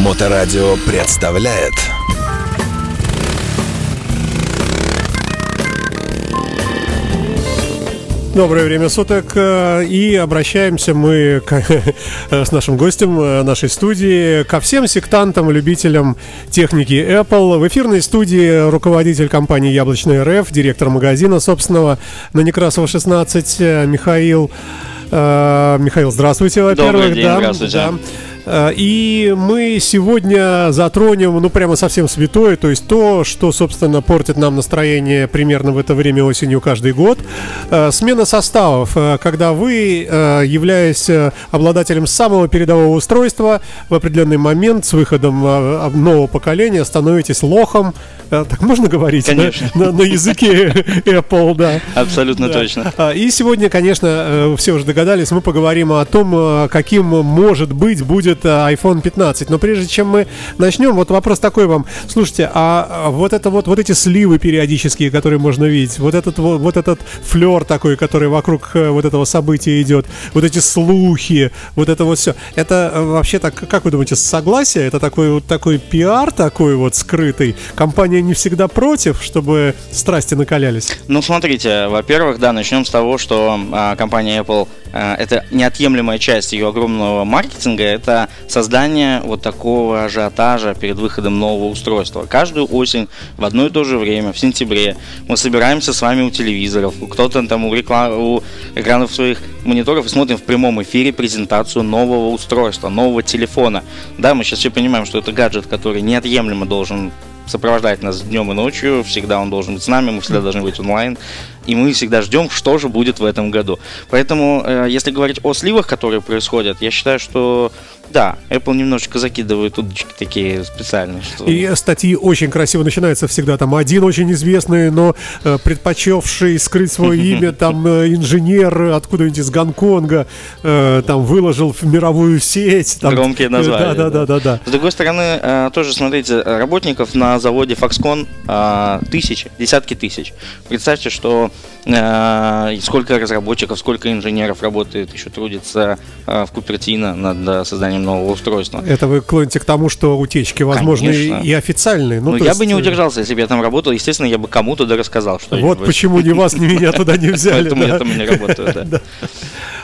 Моторадио представляет. Доброе время суток. И обращаемся мы с нашим гостем нашей студии ко всем сектантам, любителям техники Apple. В эфирной студии руководитель компании «Яблочная РФ», директор магазина собственного на Некрасова 16 Михаил, здравствуйте, во-первых. Добрый день, да, здравствуйте. Да. И мы сегодня затронем, прямо совсем святое, то есть то, что, собственно, портит нам настроение примерно в это время осенью каждый год. Смена составов, когда вы, являясь обладателем самого передового устройства, в определенный момент с выходом нового поколения становитесь лохом. Так можно говорить? Конечно. Да? На языке Apple, да. Абсолютно точно. И сегодня, конечно, все уже догадались, мы поговорим о том, каким может быть будет iPhone 15. Но прежде чем мы начнем, вот вопрос такой вам. Слушайте, а вот эти сливы периодические, которые можно видеть, вот этот флер такой, который вокруг вот этого события идет, вот эти слухи, вот это вот все, это вообще так, как вы думаете, согласие? Это такой пиар такой вот скрытый? Компания не всегда против, чтобы страсти накалялись? Смотрите, во-первых, да, начнем с того, что компания Apple, это неотъемлемая часть ее огромного маркетинга, это создание вот такого ажиотажа перед выходом нового устройства. Каждую осень в одно и то же время, в сентябре, мы собираемся с вами у телевизоров, кто-то там у экранов своих мониторов и смотрим в прямом эфире презентацию нового устройства, нового телефона. Да, мы сейчас все понимаем, что это гаджет, который неотъемлемо должен сопровождать нас днем и ночью, всегда он должен быть с нами, мы всегда должны быть онлайн, и мы всегда ждем, что же будет в этом году. Поэтому, если говорить о сливах, которые происходят, я считаю, что да, Apple немножечко закидывает удочки такие специальные. Что... И статьи очень красиво начинаются всегда. Там один очень известный, но предпочевший скрыть свое имя, там инженер откуда-нибудь из Гонконга, там выложил в мировую сеть. Там... Громкие названия. Да. С другой стороны, тоже смотрите, работников на заводе Foxconn тысячи, десятки тысяч. Представьте, что сколько разработчиков, сколько инженеров работает, еще трудится в Купертино над созданием нового устройства. Это вы клоните к тому, что утечки возможны и официальные. Ну, я бы не удержался, если бы я там работал. Естественно, я бы кому-то рассказал, что вот почему ни вас, ни меня туда не взяли. Поэтому я там не работаю.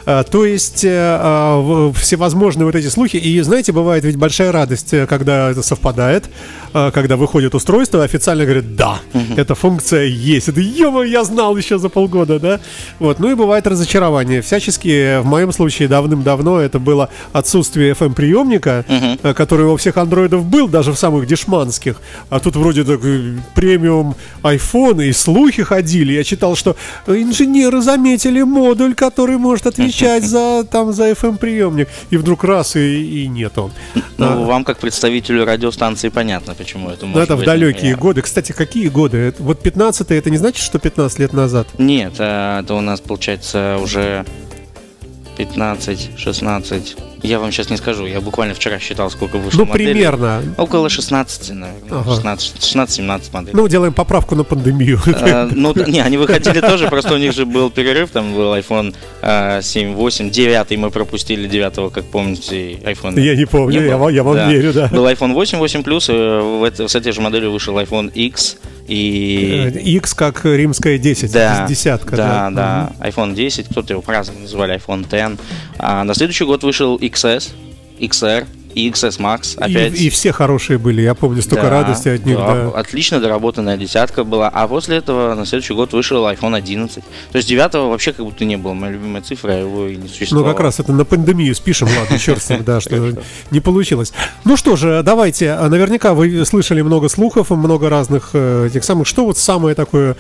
То есть всевозможные вот эти слухи. И знаете, бывает ведь большая радость, когда это совпадает, когда выходит устройство, официально говорят, да, эта функция есть. Это ё-моё, я знал еще за полгода, да? Вот. Ну и бывает разочарование. Всячески, в моем случае, давным-давно это было отсутствие FM-приемника, который у всех андроидов был, даже в самых дешманских. А тут вроде такой премиум iPhone, и слухи ходили. Я читал, что инженеры заметили модуль, который может отвечать за FM-приемник. И вдруг раз, и нет он. Вам, как представителю радиостанции, понятно, почему это может быть. В далекие годы. Кстати, какие годы? Вот 15-е, это не значит, что 15 лет назад? Нет, это у нас, получается, уже 15-16... Я вам сейчас не скажу, я буквально вчера считал, сколько вышло моделей. Примерно. Около 16, наверное. 16-17 моделей. Делаем поправку на пандемию. Они выходили тоже, просто у них же был перерыв, там был iPhone 7, 8, 9, мы пропустили 9, как помните, iPhone. Я не помню, я вам верю, да. Был iPhone 8, 8 Plus, с этой же моделью вышел iPhone X. X как римская 10, да, десятка. Да. iPhone 10, кто-то его по-разному называли, iPhone X. А на следующий год вышел XS, XR и XS Max опять. И все хорошие были, я помню, столько радости от них. Да. Отлично доработанная десятка была. А после этого на следующий год вышел iPhone 11. То есть 9-го вообще как будто не было. Моя любимая цифра, его и не существовало. Как раз это на пандемию спишем, ладно, черт с ним, да, что не получилось. Что же, давайте, наверняка вы слышали много слухов, много разных этих самых. Что вот самое такое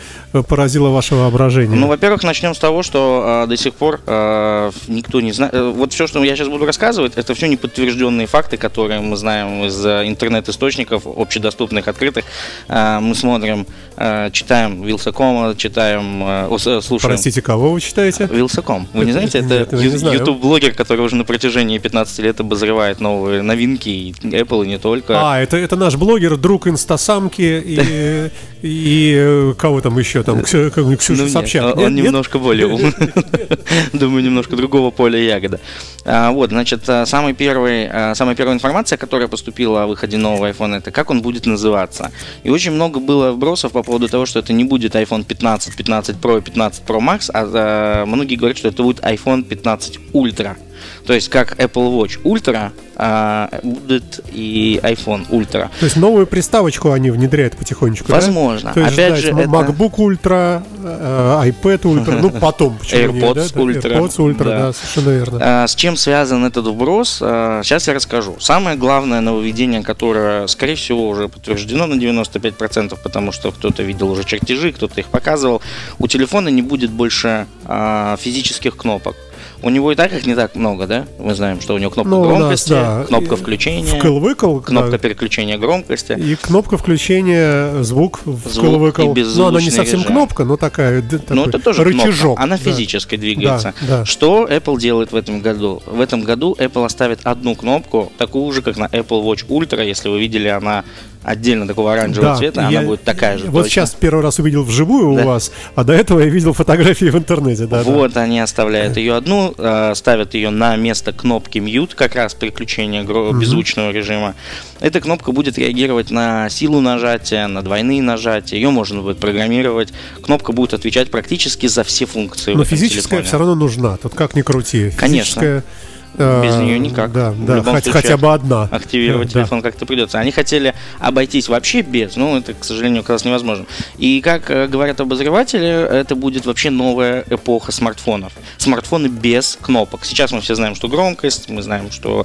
поразило ваше воображение? Во-первых, начнем с того, что до сих пор никто не знает. Вот все, что я сейчас буду рассказывать, это все неподтвержденные факты, которые мы знаем из интернет-источников, общедоступных, открытых. Мы смотрим, читаем Wylsacom, слушаем. Простите, кого вы читаете? Wylsacom. Вы не знаете, это YouTube-блогер, который уже на протяжении 15 лет обозревает новые новинки, и Apple, и не только. Это наш блогер, друг инстасамки и и кого там еще, там Ксюша Собчак. Он немножко более умный. Думаю, немножко другого поля ягода. Вот, значит, самая первая информация, которая поступила о выходе нового iPhone, это как он будет называться. И очень много было вбросов по поводу того, что это не будет iPhone 15, 15 Pro и 15 Pro Max, а многие говорят, что это будет iPhone 15 Ultra. То есть, как Apple Watch Ultra будет и iPhone Ultra. То есть, новую приставочку они внедряют потихонечку, возможно. Да? Возможно. Опять же, это... MacBook Ultra, iPad Ultra, ну, потом. AirPods Ultra. AirPods Ultra, да, совершенно верно. С чем связан этот вброс, сейчас я расскажу. Самое главное нововведение, которое, скорее всего, уже подтверждено на 95%, потому что кто-то видел уже чертежи, кто-то их показывал. У телефона не будет больше физических кнопок. У него и так их не так много, да? Мы знаем, что у него кнопка громкости, кнопка включения, вкл-выкл, кнопка переключения громкости. И кнопка включения звук вкл-выкл. Ну, она не совсем кнопка, но такая, такой это тоже рычажок. Кнопка. Она физически двигается. Да. Что Apple делает в этом году? В этом году Apple оставит одну кнопку, такую же, как на Apple Watch Ultra. Если вы видели, она отдельно такого оранжевого цвета, она будет такая же. Вот точно. Сейчас первый раз увидел вживую у вас, а до этого я видел фотографии в интернете. Да, вот они оставляют ее одну, ставят ее на место кнопки mute, как раз переключение беззвучного режима. Эта кнопка будет реагировать на силу нажатия, на двойные нажатия, ее можно будет программировать. Кнопка будет отвечать практически за все функции. Но физическая все равно нужна, тут как ни крути. Конечно. Без нее никак. Да, хотя бы одна. Активировать телефон как-то придется. Они хотели обойтись вообще без, но это, к сожалению, как раз невозможно. И как говорят обозреватели, это будет вообще новая эпоха смартфонов. Смартфоны без кнопок. Сейчас мы все знаем, что громкость, мы знаем, что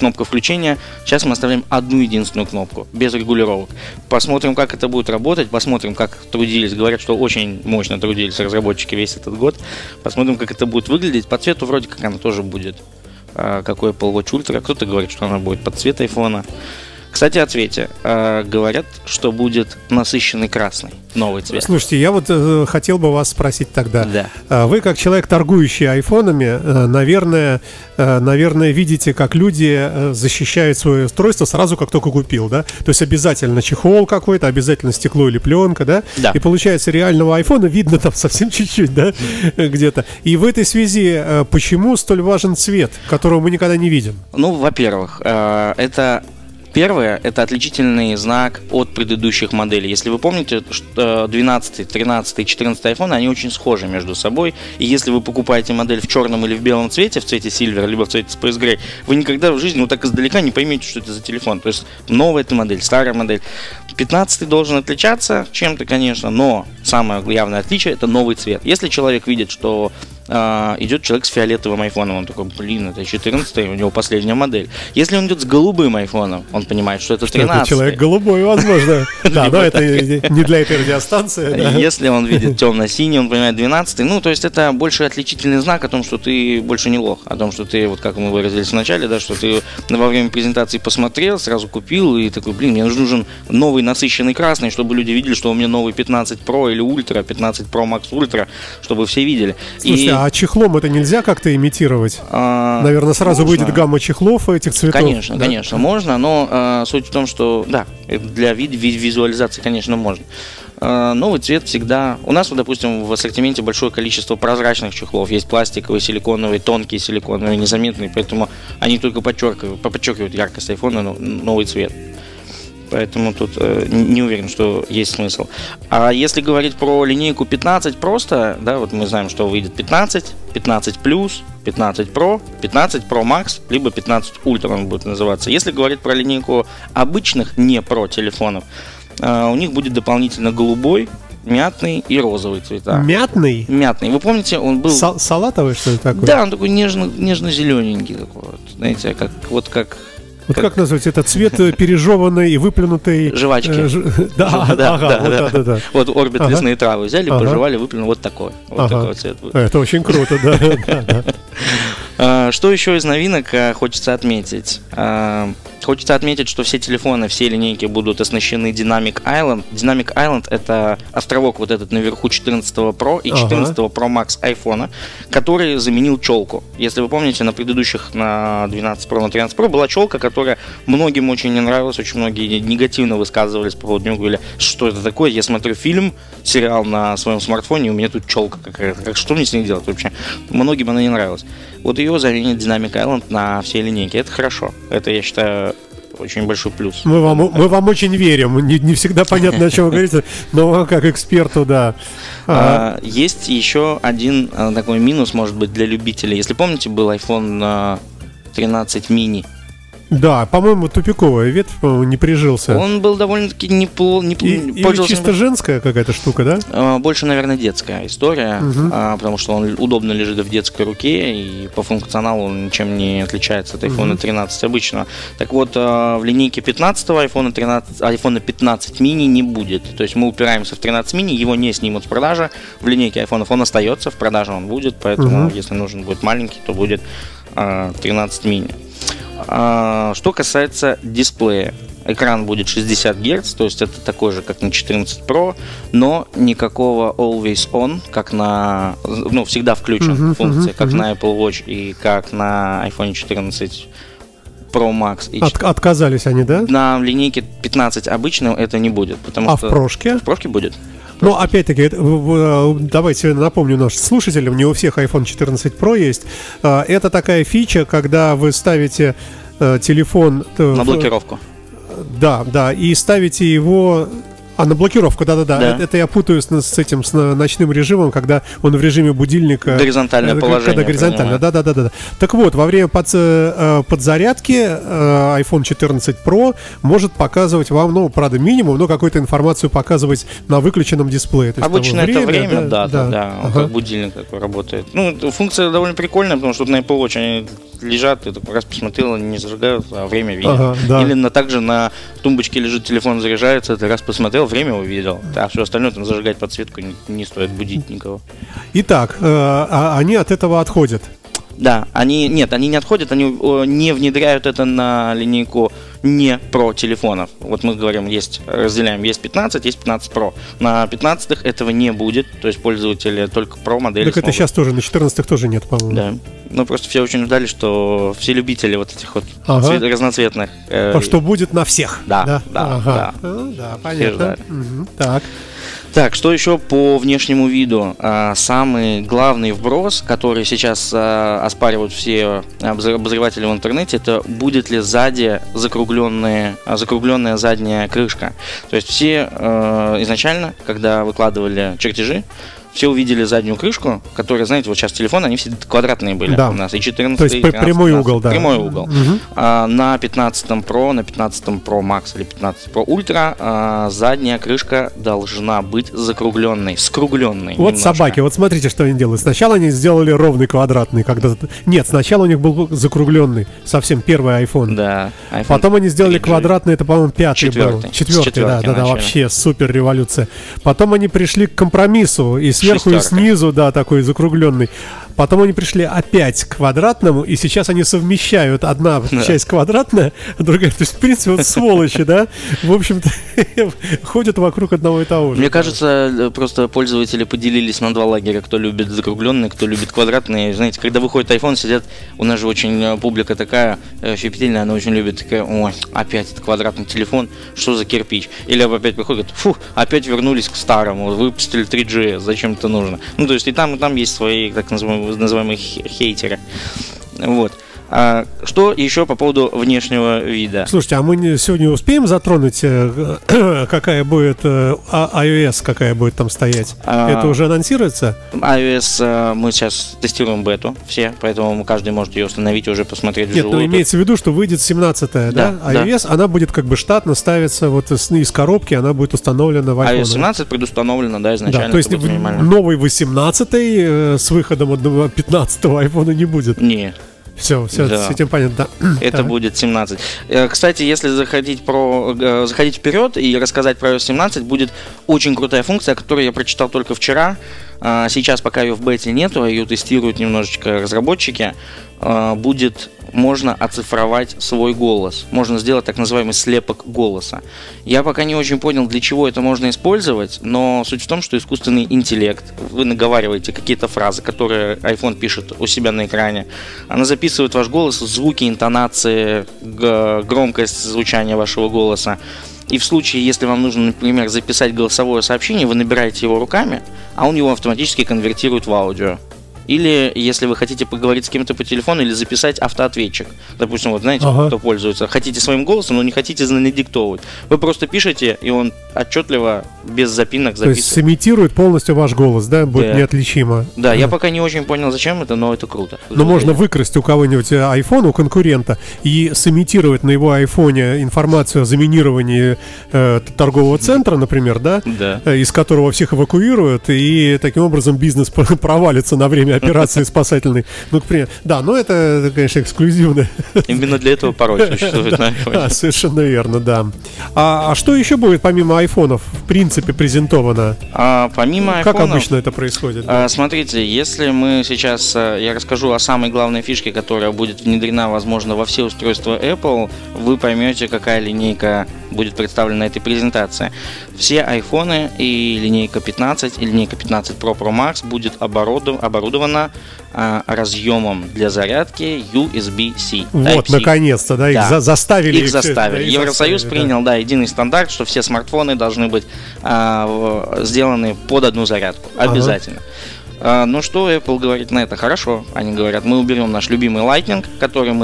кнопка включения. Сейчас мы оставляем одну единственную кнопку, без регулировок. Посмотрим, как это будет работать, посмотрим, как трудились. Говорят, что очень мощно трудились разработчики весь этот год. Посмотрим, как это будет выглядеть. По цвету вроде как она тоже будет какой Apple Watch Ultra. Кто-то говорит, что она будет под цвет айфона. Кстати, о цвете. Говорят, что будет насыщенный красный, новый цвет. Слушайте, я вот хотел бы вас спросить тогда. Да. Вы, как человек, торгующий айфонами, наверное, видите, как люди защищают свое устройство сразу, как только купил, да? То есть обязательно чехол какой-то, обязательно стекло или пленка, да? Да. И получается, реального айфона видно там совсем чуть-чуть, да? Где-то. И в этой связи почему столь важен цвет, которого мы никогда не видим? Ну, во-первых, Первое, это отличительный знак от предыдущих моделей. Если вы помните, 12, 13 и 14 iPhone, они очень схожи между собой. И если вы покупаете модель в черном или в белом цвете, в цвете Silver, либо в цвете Space Gray, вы никогда в жизни вот так издалека не поймете, что это за телефон. То есть новая эта модель, старая модель. 15-й должен отличаться чем-то, конечно, но самое явное отличие – это новый цвет. Если человек видит, что идет человек с фиолетовым айфоном, он такой, блин, это 14-й, у него последняя модель. Если он идет с голубым айфоном, он понимает, что это 13-й. Это человек голубой, возможно. Да, но это не для этой радиостанции. Если он видит темно-синий, он понимает 12-й. Ну, то есть это больше отличительный знак о том, что ты больше не лох, о том, что ты, вот как мы выразились вначале, да, что ты во время презентации посмотрел, сразу купил и такой, блин, мне нужен новый насыщенный красный, чтобы люди видели, что у меня новый 15 Pro или Ultra, 15 Pro Max Ultra, чтобы все видели. Слушайте, а чехлом это нельзя как-то имитировать? Наверное, сразу можно. Выйдет гамма чехлов этих цветов. Конечно, да? Конечно, можно, но суть в том, что да, для визуализации, конечно, можно. Новый цвет всегда... У нас, вот, допустим, в ассортименте большое количество прозрачных чехлов. Есть пластиковые, силиконовые, тонкие силиконовые, незаметные, поэтому они только подчеркивают яркость айфона, новый цвет. Поэтому тут не уверен, что есть смысл. А если говорить про линейку 15 просто, да, вот мы знаем, что выйдет 15, 15 плюс, 15 Pro, 15 Pro Max, либо 15 Ultra он будет называться. Если говорить про линейку обычных не Pro телефонов, у них будет дополнительно голубой, мятный и розовый цвета. Мятный? Мятный. Вы помните, он был... Салатовый, что ли, такой? Да, он такой нежно-зелененький такой, вот, знаете, как, вот как... Вот как назвать этот цвет пережеванной и выплюнутой... Жвачки. Да. Вот орбит лесные травы взяли, пожевали, выплюнули вот такой. Вот такой цвет. Это очень круто, да. Что еще из новинок хочется отметить? Хочется отметить, что все телефоны, все линейки будут оснащены Dynamic Island. Dynamic Island — это островок вот этот наверху 14 Pro и 14 Pro Max iPhone, который заменил челку. Если вы помните, на предыдущих, на 12 Pro, на 13 Pro была челка, которая многим очень не нравилась, очень многие негативно высказывались по поводу нее, говорили, что это такое, я смотрю фильм, сериал на своем смартфоне, и у меня тут челка какая-то, что мне с ней делать вообще? Многим она не нравилась. Вот ее заменит Dynamic Island на всей линейке. Это хорошо. Это, я считаю, очень большой плюс. Мы вам очень верим. Не всегда понятно, о чем вы говорите, но как эксперту, да. Есть еще один такой минус, может быть, для любителей. Если помните, был iPhone 13 mini. Да, по-моему, тупиковая ветвь, по-моему, не прижился. Он был довольно-таки неплохо. Или чисто женская какая-то штука, да? Больше, наверное, детская история, потому что он удобно лежит в детской руке, и по функционалу он ничем не отличается от iPhone 13 обычно. Так вот, в линейке 15-го iPhone 15 mini не будет. То есть мы упираемся в 13 mini, его не снимут с продажи. В линейке айфонов он остается, в продаже он будет, поэтому если нужен будет маленький, то будет 13 mini. Что касается дисплея, экран будет 60 Гц, то есть это такой же, как на 14 Pro, но никакого Always On, как на, ну, всегда включен функция, как на Apple Watch и как на iPhone 14 Pro Max. Отказались они, да? На линейке 15 обычно это не будет, потому что в прошке? В прошке будет. Ну, опять-таки, давайте напомню нашим слушателям, не у всех iPhone 14 Pro есть. Это такая фича, когда вы ставите телефон на блокировку. Да, да, и ставите его... на блокировку, да. Это я путаюсь с этим, с ночным режимом, когда он в режиме будильника. Горизонтальное положение. Когда горизонтально, да. Так вот, во время подзарядки iPhone 14 Pro может показывать вам, ну, правда, минимум, но какую-то информацию показывать на выключенном дисплее. То есть обычно это время, да. Он как будильник такой работает. Ну, функция довольно прикольная, потому что на Apple Watch они лежат, ты раз посмотрел, они не зажигают, а время видят. Или также на тумбочке лежит телефон, заряжается, ты раз посмотрел, время увидел, а все остальное там зажигать подсветку не стоит, будить никого. Итак, они от этого отходят? Да, они не отходят, они не внедряют это на линейку не про телефонов. Вот мы говорим, разделяем, есть 15, есть 15 Pro. На 15-х этого не будет, то есть пользователи только Pro модели так смогут. Это сейчас тоже, на 14-х тоже нет, по-моему. Да, ну просто все очень ждали, что все любители вот этих вот разноцветных. То, что будет на всех. Да. Да, понятно. Так, что еще по внешнему виду? Самый главный вброс, который сейчас оспаривают все обозреватели в интернете, это будет ли сзади закругленная задняя крышка. То есть все изначально, когда выкладывали чертежи, все увидели заднюю крышку, которая, знаете, вот сейчас телефон, они все квадратные были у нас, и 14, то есть и 13, прямой 15, угол, да. Прямой угол. На 15 Pro, на 15 Pro Max или 15 Pro Ultra задняя крышка должна быть закругленной, скругленной. Вот немножко. Собаки, вот смотрите, что они делают. Сначала они сделали ровный квадратный, когда... Нет, сначала у них был закругленный, совсем первый iPhone. Да. iPhone потом они сделали 3G. Квадратный, это, по-моему, четвертый, вообще супер революция. Потом они пришли к компромиссу и сверху и снизу, да, такой закругленный. Потом они пришли опять к квадратному, и сейчас они совмещают одна часть квадратная, а другая, то есть, в принципе, вот сволочи, да, в общем-то, ходят вокруг одного и того же. Мне кажется, просто пользователи поделились на два лагеря, кто любит закругленные, кто любит квадратные. Знаете, когда выходит iPhone, сидят, у нас же очень публика такая щепетильная, она очень любит, такая, ой, опять этот квадратный телефон, что за кирпич? Или опять приходит, фу, опять вернулись к старому, выпустили 3G, зачем это нужно? Ну, то есть, и там есть свои, так называемые хейтеры. Вот. А что еще по поводу внешнего вида? Слушайте, а мы сегодня успеем затронуть, какая будет iOS, какая будет там стоять? Это уже анонсируется? iOS мы сейчас тестируем бету все, поэтому каждый может ее установить и уже посмотреть вживую. Нет, но имеется в виду, что выйдет 17-я, да? iOS, она будет как бы штатно ставиться вот из коробки, она будет установлена в iPhone. iOS 17 предустановлена, да, изначально. Да, то есть новый 18-й с выходом 15-го iPhone не будет? Нет. Все, с этим понятно. Это будет 17. Кстати, если заходить вперед и рассказать про iOS 17, будет очень крутая функция, о которой я прочитал только вчера. Сейчас пока ее в бете нету, ее тестируют немножечко разработчики, будет можно оцифровать свой голос. Можно сделать так называемый слепок голоса. Я пока не очень понял, для чего это можно использовать, но суть в том, что искусственный интеллект, вы наговариваете какие-то фразы, которые iPhone пишет у себя на экране, она записывает ваш голос, звуки, интонации, громкость звучания вашего голоса. И в случае, если вам нужно, например, записать голосовое сообщение, вы набираете его руками, а он его автоматически конвертирует в аудио. Или если вы хотите поговорить с кем-то по телефону или записать автоответчик. Допустим, вот знаете, кто пользуется. Хотите своим голосом, но не хотите надиктовывать. Вы просто пишете, и он отчетливо, без запинок записывает. То есть сымитирует полностью ваш голос, да? Будет неотличимо. Да, я пока не очень понял, зачем это, но это круто. Но можно выкрасть у кого-нибудь iPhone, у конкурента, и сымитировать на его айфоне информацию о заминировании торгового центра, например, да? Да. Из которого всех эвакуируют, и таким образом бизнес провалится на время операции спасательной. Ну, к примеру. Да, но это, конечно, эксклюзивно. Именно для этого пароль существует на iPhone. Да, совершенно верно, да. А что еще будет помимо айфонов, в принципе, презентовано? Помимо как айфонов, обычно это происходит? Да? Смотрите, если мы сейчас... Я расскажу о самой главной фишке, которая будет внедрена, возможно, во все устройства Apple. Вы поймете, какая линейка будет представлена на этой презентации. Все айфоны и линейка 15, и линейка 15 Pro Pro Max будет оборудована разъемом для зарядки USB-C. Вот, Type-C. Наконец-то, да, их заставили. Их заставили. Да, Евросоюз принял, да, единый стандарт, что все смартфоны должны быть сделаны под одну зарядку. Обязательно. Ну что Apple говорит на это? Хорошо, они говорят, мы уберем наш любимый Lightning,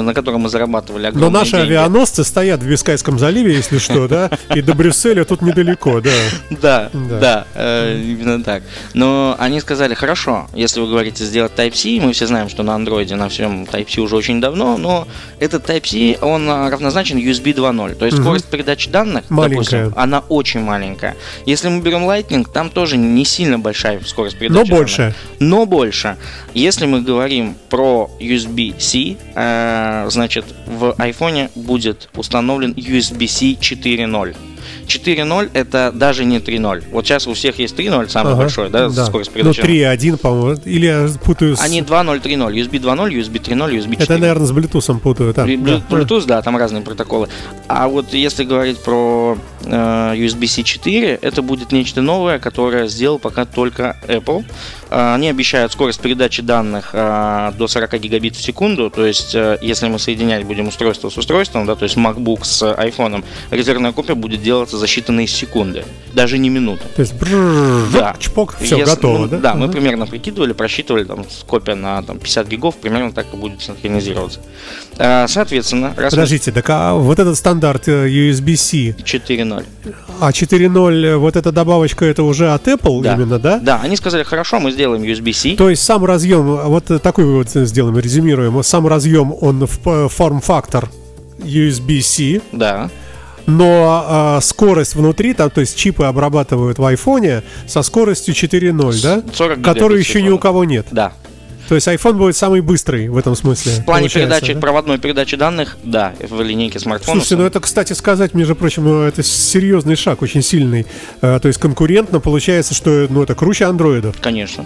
на котором мы зарабатывали огромные деньги. Но наши авианосцы стоят в Бискайском заливе, если что, да? И до Брюсселя тут недалеко, да? Да, да, именно так. Но они сказали, хорошо, если вы говорите сделать Type-C, мы все знаем, что на Android, на всем Type-C уже очень давно, но этот Type-C, он равнозначен USB 2.0, то есть скорость передачи данных, допустим, она очень маленькая. Если мы берем Lightning, там тоже не сильно большая скорость передачи данных. Но больше. Но больше. Если мы говорим про USB-C, значит, в iPhone будет установлен USB-C 4.0. 4.0 это даже не 3.0. Вот сейчас у всех есть 3.0, самый большой, да, скорость передачи. Ну, 3.1, по-моему, или я путаю с... Они 2.0, 3.0, USB 2.0, USB 3.0, USB 4. Это, наверное, с Bluetooth путают. Bluetooth, да, там разные протоколы. А вот если говорить про USB-C 4, это будет нечто новое, которое сделал пока только Apple. Они обещают скорость передачи данных до 40 гигабит в секунду. То есть, если мы соединять будем устройство с устройством, да, то есть MacBook с iPhone, резервная копия будет делаться за считанные секунды, даже не минуты. То есть чпок, все, готово, да? Да, мы примерно прикидывали, просчитывали, там, копия на там, 50 гигов, примерно так и будет синхронизироваться. Соответственно... Подождите, так а вот этот стандарт USB-C... 4.0. А 4.0, вот эта добавочка, это уже от Apple именно, да? Да, они сказали, хорошо, мы сделаем USB-C. То есть сам разъем, вот такой вот сделаем, резюмируем, сам разъем, он в форм-фактор USB-C. Да. Но скорость внутри, там, то есть чипы обрабатывают в айфоне со скоростью 4.0, да? Которую еще ни у кого нет. Да. То есть iPhone будет самый быстрый в этом смысле. В плане передачи, да? Проводной передачи данных, да, в линейке смартфонов. Слушайте, ну это, кстати сказать, между прочим, ну, это серьезный шаг, очень сильный. То есть конкурентно получается, что ну, это круче андроидов. Конечно.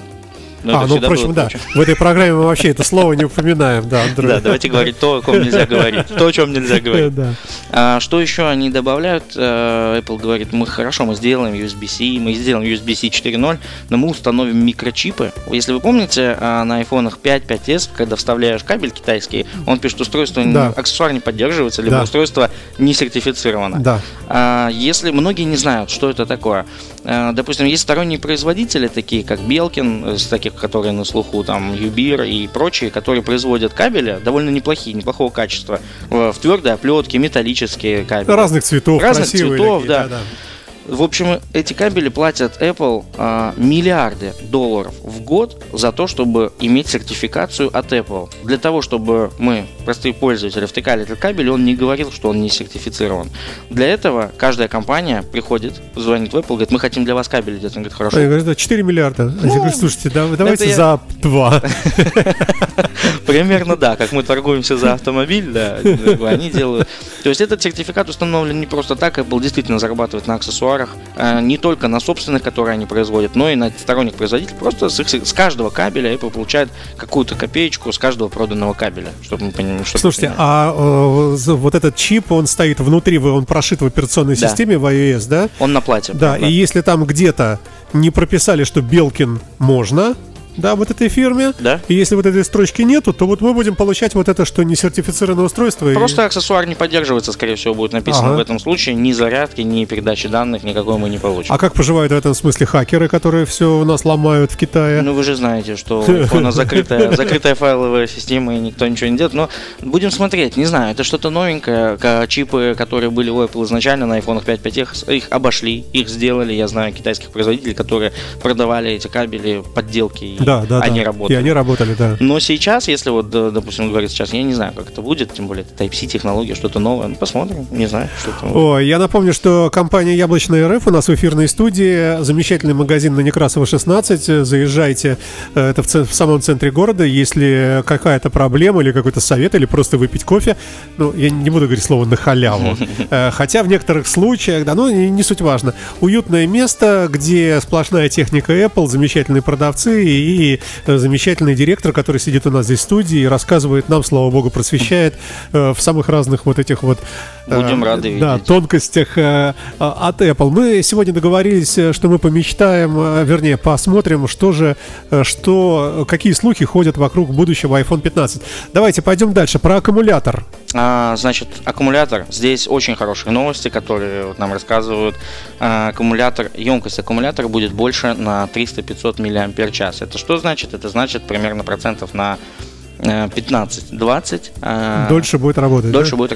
Но ну, впрочем, да. В этой программе мы вообще это слово не упоминаем, да, Андрей. Да, давайте говорить то, о ком нельзя говорить. То, о чем нельзя говорить. Что еще они добавляют? Apple говорит, мы хорошо, мы сделаем USB-C, мы сделаем USB-C 4.0, но мы установим микрочипы. Если вы помните, на iPhone 5, 5s, когда вставляешь кабель китайский, он пишет, устройство аксессуар не поддерживается, либо устройство не сертифицировано. Если многие не знают, что это такое. Допустим, есть сторонние производители, такие как Белкин, таких, которые на слуху, там, Юбир и прочие, которые производят кабели довольно неплохие, неплохого качества, в твердой оплетке, металлические кабели. Разных цветов, красивые такие, да. В общем, эти кабели платят Apple миллиарды $миллиарды в год за то, чтобы иметь сертификацию от Apple. Для того, чтобы мы простые пользователи втыкали этот кабель, он не говорил, что он не сертифицирован. Для этого каждая компания приходит, звонит в Apple, говорит, мы хотим для вас кабель делать. Он говорит, хорошо. Они говорят, 4 миллиарда. Ну, я говорю, слушайте, давайте за 2. Примерно, да, как мы торгуемся за автомобиль, да, они делают. То есть этот сертификат установлен не просто так, Apple действительно зарабатывает на аксессуарах, не только на собственных, которые они производят, но и на сторонних производителей. Просто с каждого кабеля Apple получает какую-то копеечку с каждого проданного кабеля, чтобы мы понимали. Слушайте, а вот этот чип, он стоит внутри, он прошит в операционной системе в iOS, да? Он на плате. Да, и если там где-то не прописали, что Белкин можно... Да, вот этой фирме. Да. И если вот этой строчки нету, то вот мы будем получать вот это, что не сертифицированное устройство. Просто аксессуар не поддерживается, скорее всего, будет написано в этом случае. Ни зарядки, ни передачи данных, никакой мы не получим. А как поживают в этом смысле хакеры, которые все у нас ломают в Китае? Ну, вы же знаете, что у нас закрытая файловая система, и никто ничего не делает. Но будем смотреть, не знаю, это что-то новенькое. Чипы, которые были у Apple изначально на iPhone 5, 5X, их обошли, их сделали. Я знаю китайских производителей, которые продавали эти кабели, подделки. Да, они работали. И они работали, да. Но сейчас, если вот, допустим, говорить сейчас, я не знаю, как это будет, тем более это Type-C технология, что-то новое, посмотрим, не знаю, что там. Ой, я напомню, что компания Яблочная РФ у нас в эфирной студии, замечательный магазин на Некрасова 16, заезжайте, это в самом центре города, если какая-то проблема или какой-то совет, или просто выпить кофе, ну, я не буду говорить слово на халяву, хотя в некоторых случаях, да, ну, не суть важно, уютное место, где сплошная техника Apple, замечательные продавцы и замечательный директор, который сидит у нас здесь в студии и рассказывает нам, слава богу, просвещает в самых разных вот этих вот тонкостях от Apple. Мы сегодня договорились, что мы помечтаем, вернее, посмотрим, какие слухи ходят вокруг будущего iPhone 15. Давайте пойдем дальше. Про аккумулятор. Значит, аккумулятор. Здесь очень хорошие новости, которые нам рассказывают. Аккумулятор, емкость аккумулятора будет больше на 300-500 мАч. Это что значит? Это значит примерно процентов на 15-20. Дольше будет работать.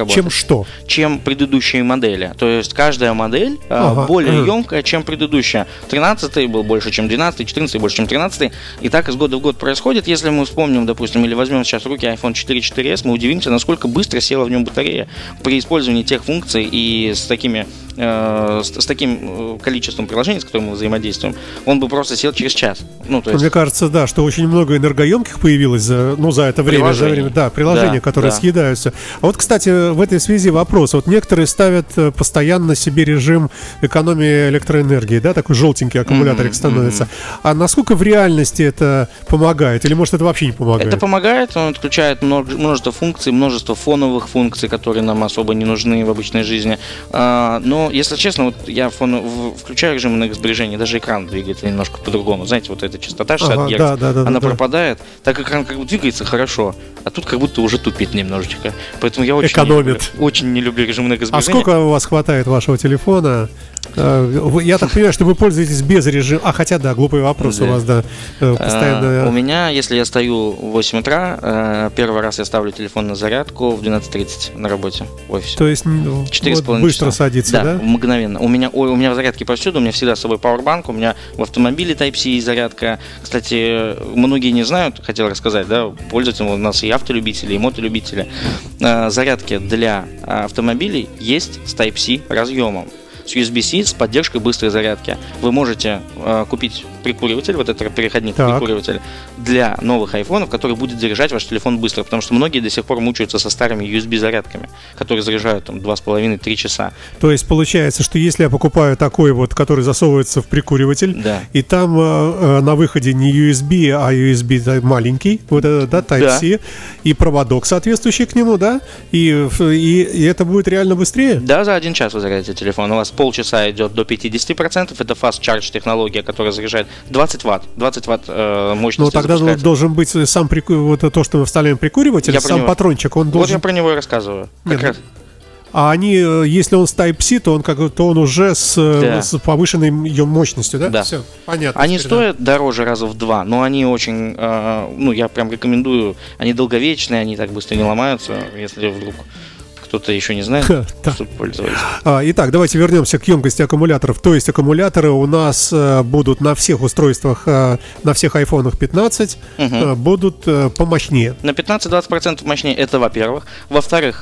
Чем что? Чем предыдущие модели. То есть каждая модель более емкая, чем предыдущая. 13-й был больше, чем 12-й, 14-й больше, чем 13-й. И так из года в год происходит. Если мы вспомним, допустим, или возьмем сейчас в руки iPhone 4, 4S, мы удивимся, насколько быстро села в нем батарея при использовании тех функций и с таким количеством приложений, с которыми мы взаимодействуем, он бы просто сел через час. Ну, то есть... Мне кажется, да, что очень много энергоемких появилось за это время приложения, которые съедаются. А вот, кстати, в этой связи вопрос. Вот некоторые ставят постоянно себе режим экономии электроэнергии, да, такой желтенький аккумуляторик становится. А насколько в реальности это помогает? Или, может, это вообще не помогает? Это помогает, он отключает множество функций, множество фоновых функций, которые нам особо не нужны в обычной жизни. Но, если честно, вот я включаю режим энергосбережения, даже экран двигается немножко по-другому. Знаете, вот эта частота 60 Гц, она пропадает, так экран как бы двигается хорошо, а тут как будто уже тупит немножечко. Поэтому я очень не люблю режим энергосбережения. А сколько у вас хватает вашего телефона? Я так понимаю, что вы пользуетесь без режима. Хотя, да, глупый вопрос у вас, да. Постоянно... У меня, если я стою в 8 утра, первый раз я ставлю телефон на зарядку в 12:30 на работе в офисе. То есть 4,5 вот быстро часа. Садится, да? Да, мгновенно. У меня в зарядке повсюду, у меня всегда с собой пауэрбанк, у меня в автомобиле Type-C зарядка. Кстати, многие не знают, хотел рассказать, да, пользуются у нас и автолюбители, и мотолюбители. Зарядки для автомобилей есть с Type-C разъемом. С USB-C, с поддержкой быстрой зарядки. Вы можете купить прикуриватель, вот этот переходник прикуриватель для новых айфонов, который будет заряжать ваш телефон быстро, потому что многие до сих пор мучаются со старыми USB-зарядками, которые заряжают там 2,5-3 часа. То есть получается, что если я покупаю такой вот, который засовывается в прикуриватель, и там на выходе не USB, а USB маленький, вот этот, да, Type-C, и проводок соответствующий к нему, да, и это будет реально быстрее? Да, за 1 час вы зарядите телефон, у вас полчаса идет до 50%. Это Fast Charge технология, которая заряжает 20 Вт мощности. Но тогда должен быть сам то, что мы вставляем прикуриватель, сам патрончик, он должен... Вот я про него и рассказываю. А они, если он с Type-C, то он уже с повышенной ее мощностью, да? Да. Все, понятно. Они стоят дороже раза в 2, но они очень, я прям рекомендую, они долговечные, они так быстро не ломаются, если вдруг... кто-то еще не знает, что пользоваться. Итак, давайте вернемся к емкости аккумуляторов. То есть аккумуляторы у нас будут на всех устройствах, на всех iPhone 15 будут помощнее. На 15-20% мощнее, это во-первых. Во-вторых,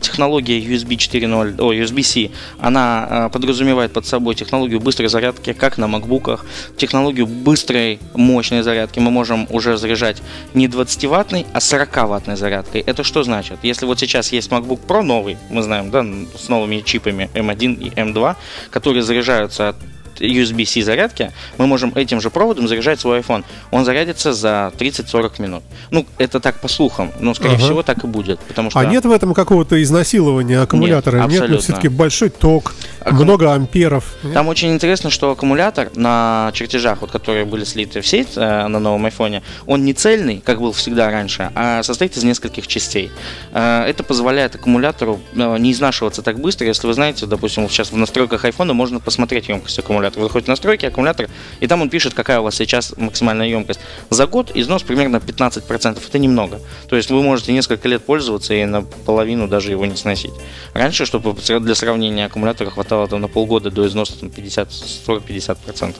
технология USB 4.0, USB-C, она подразумевает под собой технологию быстрой зарядки, как на MacBook'ах, технологию быстрой мощной зарядки. Мы можем уже заряжать не 20-ваттной, а 40-ваттной зарядкой. Это что значит? Если вот сейчас есть MacBook Pro новый, мы знаем, да, с новыми чипами M1 и M2, которые заряжаются от USB-C зарядки, мы можем этим же проводом заряжать свой iPhone. Он зарядится за 30-40 минут. Ну, это так по слухам, но, скорее всего, так и будет. Потому что... А нет в этом какого-то изнасилования аккумулятора? Нет, но все-таки большой ток, много амперов. Нет? Там очень интересно, что аккумулятор на чертежах, вот, которые были слиты в сеть на новом iPhone, он не цельный, как был всегда раньше, а состоит из нескольких частей. Это позволяет аккумулятору не изнашиваться так быстро. Если вы знаете, допустим, сейчас в настройках iPhone можно посмотреть емкость аккумулятора. Вы заходите в настройки аккумулятора, и там он пишет, какая у вас сейчас максимальная емкость. За год износ примерно 15%. Это немного. То есть вы можете несколько лет пользоваться и наполовину даже его не сносить. Раньше, чтобы для сравнения аккумулятора хватало там, на полгода до износа 40-50%.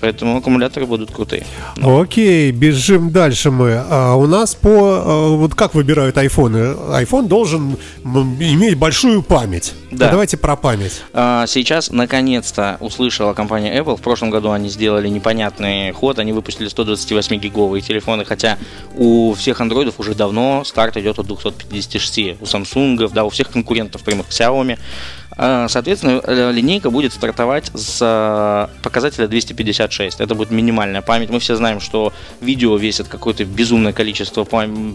Поэтому аккумуляторы будут крутые. Окей, бежим дальше мы. У нас по... вот как выбирают айфоны? Айфон должен иметь большую память. Да. Давайте про память. Сейчас, наконец-то, услышала компания Apple. В прошлом году они сделали непонятный ход. Они выпустили 128-гиговые телефоны. Хотя у всех андроидов уже давно старт идет от 256. У Samsung, да, у всех конкурентов прямых Xiaomi. Соответственно, линейка будет стартовать с показателя 256. Это будет минимальная память. Мы все знаем, что видео весит какое-то безумное количество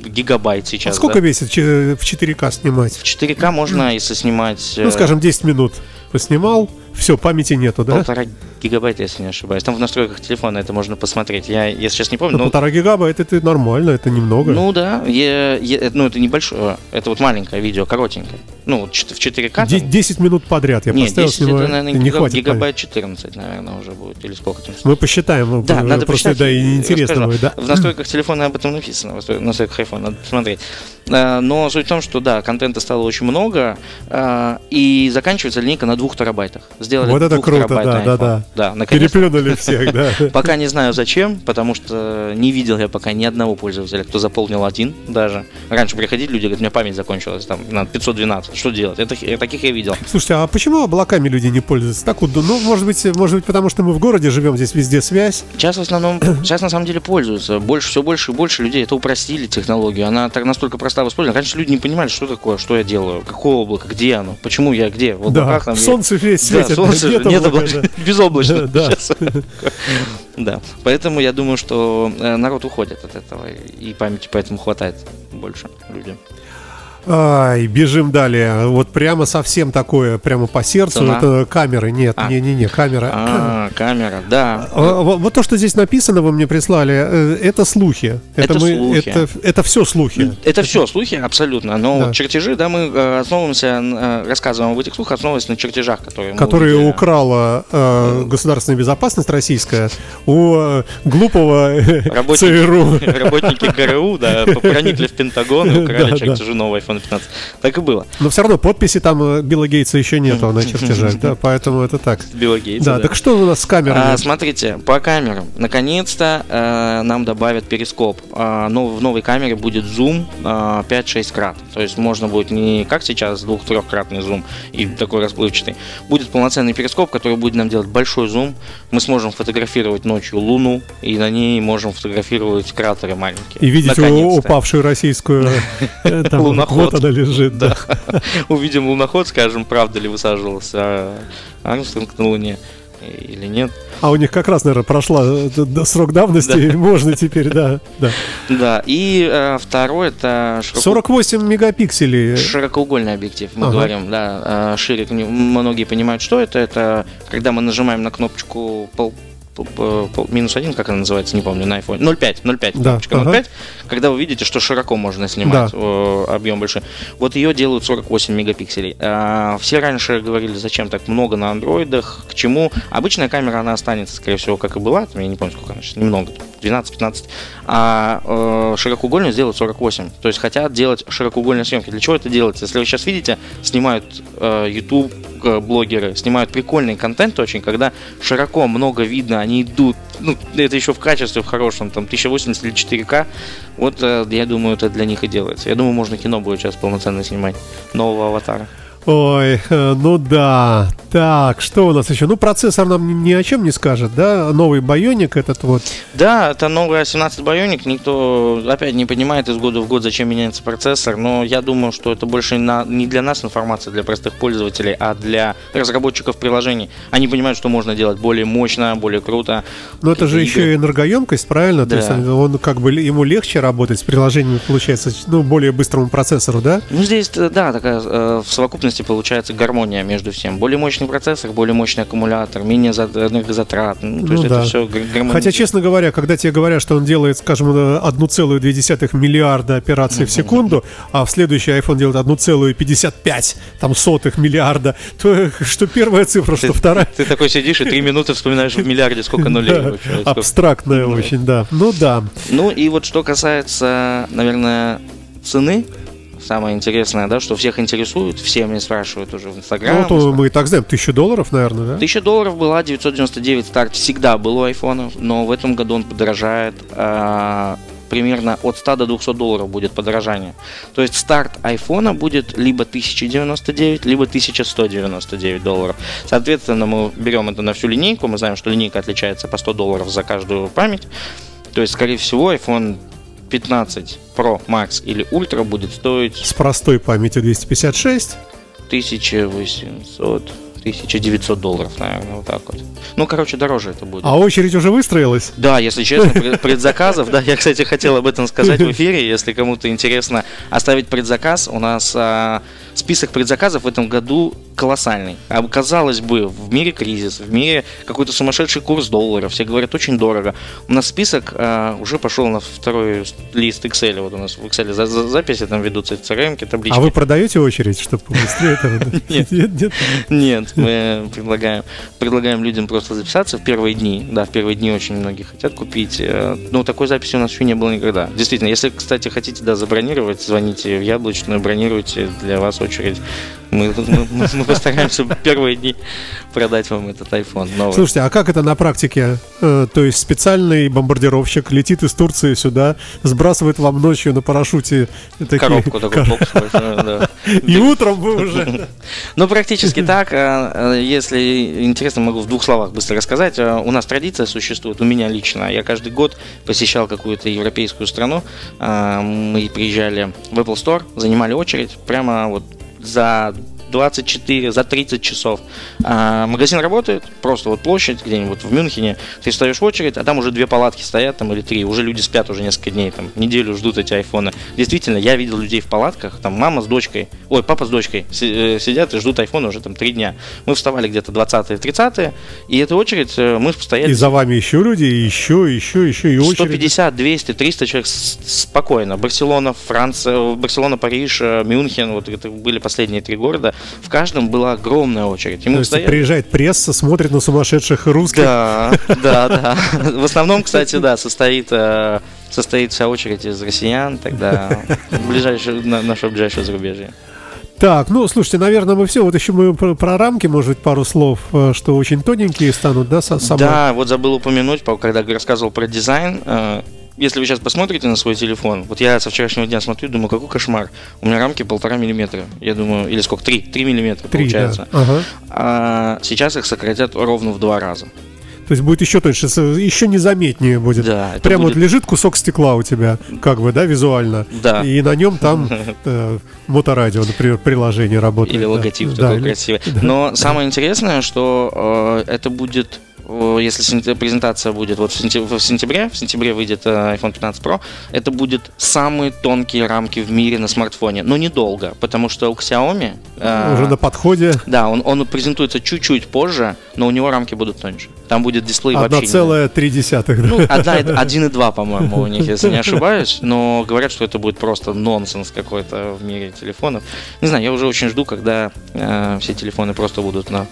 гигабайт сейчас. А сколько весит в 4К снимать? В 4К можно и снимать... Ну, скажем, 10 минут поснимал, все, памяти нету, да? 1,5 гигабайта, если не ошибаюсь. Там в настройках телефона это можно посмотреть. Я сейчас не помню. Но 1,5 гигабайта это нормально, это немного. Ну да, ну это небольшое, это вот маленькое видео, коротенькое. Ну вот в 4К. 10 минут подряд я поставил. Снимаю, это, наверное, не хватит гигабайт 14, наверное, уже будет. Или сколько там? Мы посчитаем. Да, надо просто, да, и интересно будет, да? В настройках телефона об этом написано, в настройках iPhone, надо посмотреть. Но суть в том, что да, контента стало очень много, и заканчивается линейка на 2 терабайтах. Сделали вот это круто, да. Переплюнули всех, да. Пока не знаю зачем, потому что не видел я пока ни одного пользователя, кто заполнил один даже. Раньше приходили люди, говорят, у меня память закончилась, там, на 512, что делать? Таких я видел. Слушайте, а почему облаками люди не пользуются? Так, ну, может быть, потому что мы в городе живем, здесь везде связь. Сейчас в основном, на самом деле пользуются. Все больше и больше людей, это упростили технологию. Она так настолько проста в использовании. Раньше люди не понимали, что такое, что я делаю, какое облако, где оно, почему я где, в облаках. Да, солнце весь светит. Да, солнце, нет облака, безоблачно. Да. Да, поэтому я думаю, что народ уходит от этого, и памяти поэтому хватает больше людям. Ай, бежим далее. Вот прямо совсем такое, прямо по сердцу. Цена? Это камеры, нет, камера. Камера, да. Вот то, что здесь написано, вы мне прислали, это слухи. Это слухи. Это все слухи. Это все слухи, абсолютно. Но да. Чертежи, да, мы основываемся, рассказываем об этих слухах, основываясь на чертежах, которые украла государственная безопасность российская у глупого ЦРУ. Работники ГРУ, да, проникли в Пентагон и украли чертежи новой. 15. Так и было. Но все равно подписи там Билла Гейтса еще нету на чертежах, да, поэтому это так. Билла Гейтса, да. Так что у нас с камерами? Смотрите, по камерам. Наконец-то нам добавят перископ. Но в новой камере будет зум 5-6 крат. То есть можно будет не как сейчас 2-3-кратный зум и такой расплывчатый. Будет полноценный перископ, который будет нам делать большой зум. Мы сможем фотографировать ночью Луну, и на ней можем фотографировать кратеры маленькие. И видеть упавшую российскую луноход. Вот она лежит, да. Увидим луноход, скажем, правда ли высаживался Армстронг на Луне или нет. А у них как раз, наверное, прошла срок давности, можно теперь, да. Да, и второй это... 48 мегапикселей. Широкоугольный объектив, мы говорим, да. Шире, многие понимают, что это. Это когда мы нажимаем на кнопочку -1, как она называется, не помню, на iPhone 0.5, да, 0.5, когда вы видите, что широко можно снимать, да, объем большой. Вот ее делают 48 мегапикселей. Все раньше говорили, зачем так много на андроидах, к чему. Обычная камера, она останется, скорее всего, как и была. Я не помню, сколько она сейчас, немного, 12-15, а широкоугольную сделают 48. То есть хотят делать широкоугольные съемки. Для чего это делать? Если вы сейчас видите, снимают YouTube блогеры, снимают прикольный контент очень, когда широко много видно, они идут, ну, это еще в качестве в хорошем, там, 1080 или 4К, вот, я думаю, это для них и делается. Я думаю, можно кино будет сейчас полноценно снимать, нового аватара. Ой, ну да. Так, что у нас еще? Ну, процессор нам ни о чем не скажет, да? Новый Bionic этот вот. Да, это новый A17 Bionic. Никто, опять, не понимает из года в год, зачем меняется процессор. Но я думаю, что это больше не для нас информация, для простых пользователей, а для разработчиков приложений. Они понимают, что можно делать более мощно, более круто. Но это же еще и энергоемкость, правильно? Да. То есть он, как бы, ему легче работать с приложениями, получается, ну, более быстрому процессору, да? Ну, здесь, да, такая в совокупности получается гармония между всем. Более мощный процессор, более мощный аккумулятор, менее энергозатрат. Ну, то есть да. Это все гармония. Хотя, честно говоря, когда тебе говорят, что он делает, скажем, 1,2 миллиарда операций в секунду, а в следующий iPhone делает 1,55 миллиарда, то что первая цифра, что вторая. Ты такой сидишь и 3 минуты вспоминаешь в миллиарде сколько нулей. Абстрактная очень, да. Ну да. Ну и вот что касается, наверное, цены. Самое интересное, да, что всех интересует, все меня спрашивают уже в Инстаграме. Ну, то мы и так знаем, $1000, наверное, да? $1000 была, 999 старт, всегда был у айфонов, но в этом году он подорожает, примерно от $100 до $200 будет подорожание. То есть старт айфона будет либо $1099, либо $1199. Соответственно, мы берем это на всю линейку, мы знаем, что линейка отличается по $100 за каждую память. То есть, скорее всего, iPhone 15 Pro Max или Ultra будет стоить с простой памятью 256 1800 $1900, наверное, вот так вот. Ну, короче, дороже это будет. А очередь уже выстроилась? Да, если честно, предзаказов, да, я, кстати, хотел об этом сказать в эфире, если кому-то интересно оставить предзаказ, у нас список предзаказов в этом году колоссальный. Казалось бы, в мире кризис, в мире какой-то сумасшедший курс доллара, все говорят, очень дорого. У нас список уже пошел на второй лист Excel, вот у нас в Excel записи там ведутся, CRM-ки, таблички. А вы продаете очередь, чтобы быстрее этого? Нет. Мы предлагаем людям просто записаться в первые дни. Да, в первые дни очень многие хотят купить. Но такой записи у нас еще не было никогда. Действительно, если, кстати, хотите, да, забронировать, звоните в Яблочную, бронируйте, для вас очередь. Мы постараемся в первые дни продать вам этот iPhone новый. Слушайте, а как это на практике? То есть специальный бомбардировщик летит из Турции сюда, сбрасывает вам ночью на парашюте такие... коробку, такой бокс большой, да. И утром вы уже... Ну, практически так. Если интересно, могу в двух словах быстро рассказать. У нас традиция существует, у меня лично. Я каждый год посещал какую-то европейскую страну. Мы приезжали в Apple Store, занимали очередь прямо вот за 24, за 30 часов. Магазин работает, просто вот площадь где-нибудь в Мюнхене, ты встаешь в очередь, а там уже две палатки стоят, там или три, уже люди спят уже несколько дней, там неделю ждут эти айфоны. Действительно, я видел людей в палатках, там мама с дочкой, ой, папа с дочкой сидят и ждут айфона уже там 3 дня. Мы вставали где-то 20-30, и эта очередь, мы стояли... И за вами еще люди, еще, и очередь. 150, 200, 300 человек спокойно. Барселона, Франция, Барселона, Париж, Мюнхен, вот это были последние 3 города. В каждом была огромная очередь. То есть приезжает пресса, смотрит на сумасшедших русских. Да. В основном, кстати, да, состоит вся очередь из россиян, тогда наше ближайшее зарубежье. Так, ну, слушайте, наверное, мы все. Вот еще мы про рамки, может быть, пару слов, что очень тоненькие станут, да, сама? Да, вот забыл упомянуть, когда рассказывал про дизайн. Если вы сейчас посмотрите на свой телефон, вот я со вчерашнего дня смотрю, думаю, какой кошмар. У меня рамки 1,5 миллиметра, я думаю, или сколько, 3 миллиметра получается. Да. Ага. А сейчас их сократят ровно в 2 раза. То есть будет еще тоньше, еще незаметнее будет. Да, прямо будет... вот лежит кусок стекла у тебя, как бы, да, визуально. Да. И на нем там моторадио, например, приложение работает. Или логотип, да, такой красивый. Да. Но самое интересное, что это будет... Если презентация будет вот в сентябре выйдет iPhone 15 Pro, это будут самые тонкие рамки в мире на смартфоне. Но недолго, потому что у Xiaomi... уже на подходе. Да, он презентуется чуть-чуть позже, но у него рамки будут тоньше. Там будет дисплей 1,3, да? Ну, 1,2, по-моему, у них, если не ошибаюсь. Но говорят, что это будет просто нонсенс какой-то в мире телефонов. Не знаю, я уже очень жду, когда все телефоны просто будут на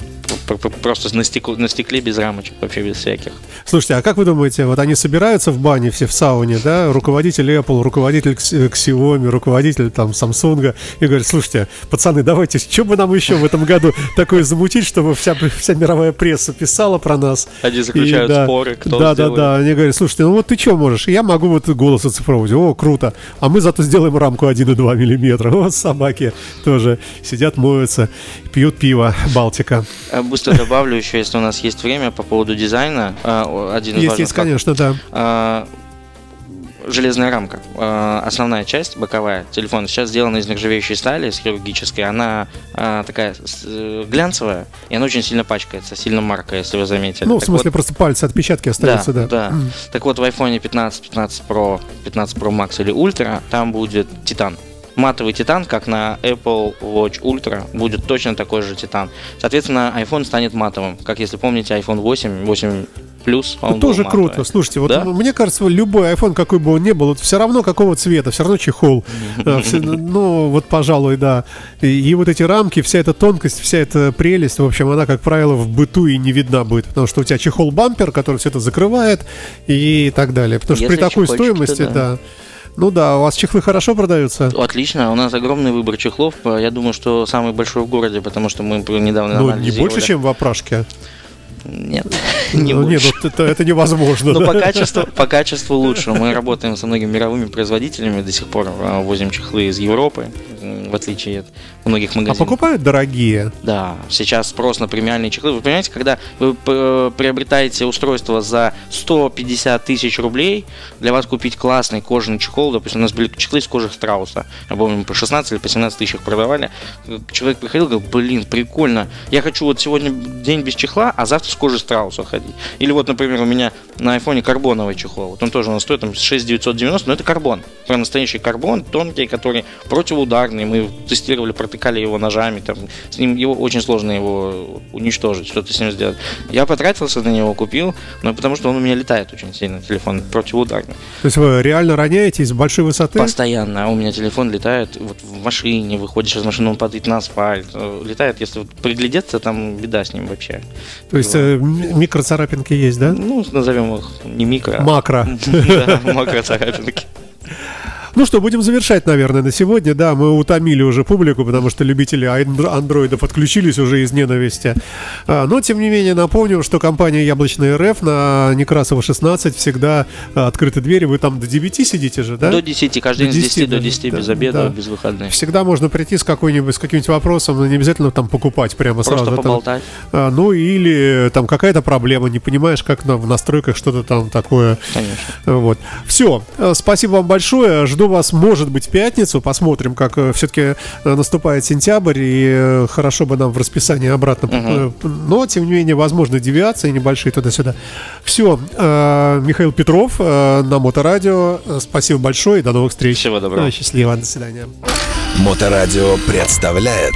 Просто на стекле без рамочек, вообще без всяких. Слушайте, а как вы думаете, вот они собираются в бане все в сауне, да? Руководитель Apple, руководитель Xiaomi, руководитель там Samsung, и говорят: слушайте, пацаны, давайте, что бы нам еще в этом году такое замутить, чтобы вся мировая пресса писала про нас. Они заключают споры, кто сделает. Да-да-да, они говорят: слушайте, ну вот ты что можешь? И я могу вот голос оцифровывать, о, круто. А мы зато сделаем рамку 1,2 миллиметра. Вот собаки тоже сидят, моются, пьют пиво, Балтика. Быстро добавлю еще, если у нас есть время, по поводу дизайна. Один из важных фактов, конечно, да. Железная рамка. Основная часть, боковая телефона, сейчас сделана из нержавеющей стали, из хирургической. Она такая глянцевая, и она очень сильно пачкается, сильно маркая, если вы заметили. Ну, в смысле, вот, просто пальцы, отпечатки остаются, да. Да. Так вот, в iPhone 15, 15 Pro, 15 Pro Max или Ultra там будет титан. Матовый титан, как на Apple Watch Ultra, будет точно такой же титан. Соответственно, iPhone станет матовым. Как, если помните, iPhone 8, 8 Plus, он был тоже матовый. Круто. Слушайте, вот да? Мне кажется, любой iPhone, какой бы он ни был, вот все равно какого цвета, все равно чехол. Ну, вот, пожалуй, да. И вот эти рамки, вся эта тонкость, вся эта прелесть, в общем, она, как правило, в быту и не видна будет. Потому что у тебя чехол-бампер, который все это закрывает, и так далее. Потому что при такой стоимости, да. Ну да, у вас чехлы хорошо продаются? Отлично, у нас огромный выбор чехлов. Я думаю, что самый большой в городе, потому что мы недавно анализировали. Ну, не больше, чем в «Опрашке»? Нет, не лучше. Нет, это невозможно. Но по качеству лучше. Мы работаем со многими мировыми производителями, до сих пор возим чехлы из Европы, в отличие от многих магазинов. А покупают дорогие? Да, сейчас спрос на премиальные чехлы. Вы понимаете, когда вы приобретаете устройство за 150 тысяч рублей, для вас купить классный кожаный чехол, допустим, у нас были чехлы из кожи страуса, я помню, по 16 или по 17 тысяч их продавали. Человек приходил и говорил: блин, прикольно, я хочу вот сегодня день без чехла, а завтра с кожи страуса ходить. Или вот, например, у меня на айфоне карбоновый чехол. Вот он тоже, он стоит там 6990, но это карбон. Прям настоящий карбон, тонкий, который противоударный. Мы тестировали, протыкали его ножами. Там, с ним его очень сложно его уничтожить, что-то с ним сделать. Я потратился на него, купил, но потому что он у меня летает очень сильно, телефон противоударный. То есть вы реально роняете из большой высоты? Постоянно. У меня телефон летает вот в машине, выходишь из машины, он падает на асфальт. Летает, если вот приглядеться, там беда с ним вообще. То есть микроцарапинки есть, да? Ну, назовем их не микро, а макро. Да, макроцарапинки. Ну что, будем завершать, наверное, на сегодня. Да, мы утомили уже публику, потому что любители андроидов отключились уже из ненависти. Но, тем не менее, напомню, что компания «Яблочная РФ» на Некрасова 16 всегда открыты двери. Вы там до 9 сидите же, да? До 10, каждый день с 10 до 10, без обеда, да. Без выходных. Всегда можно прийти с каким-нибудь вопросом, но не обязательно там покупать прямо просто сразу. Просто поболтать. Там, ну или там какая-то проблема, не понимаешь, как в настройках что-то там такое. Конечно. Вот. Все, спасибо вам большое, жду вас, может быть, в пятницу. Посмотрим, как все-таки наступает сентябрь. И хорошо бы нам в расписании обратно. Но, тем не менее, возможны девиации небольшие туда-сюда. Все. Михаил Петров на Моторадио. Спасибо большое. До новых встреч. Всего доброго. Счастливо. До свидания. Моторадио представляет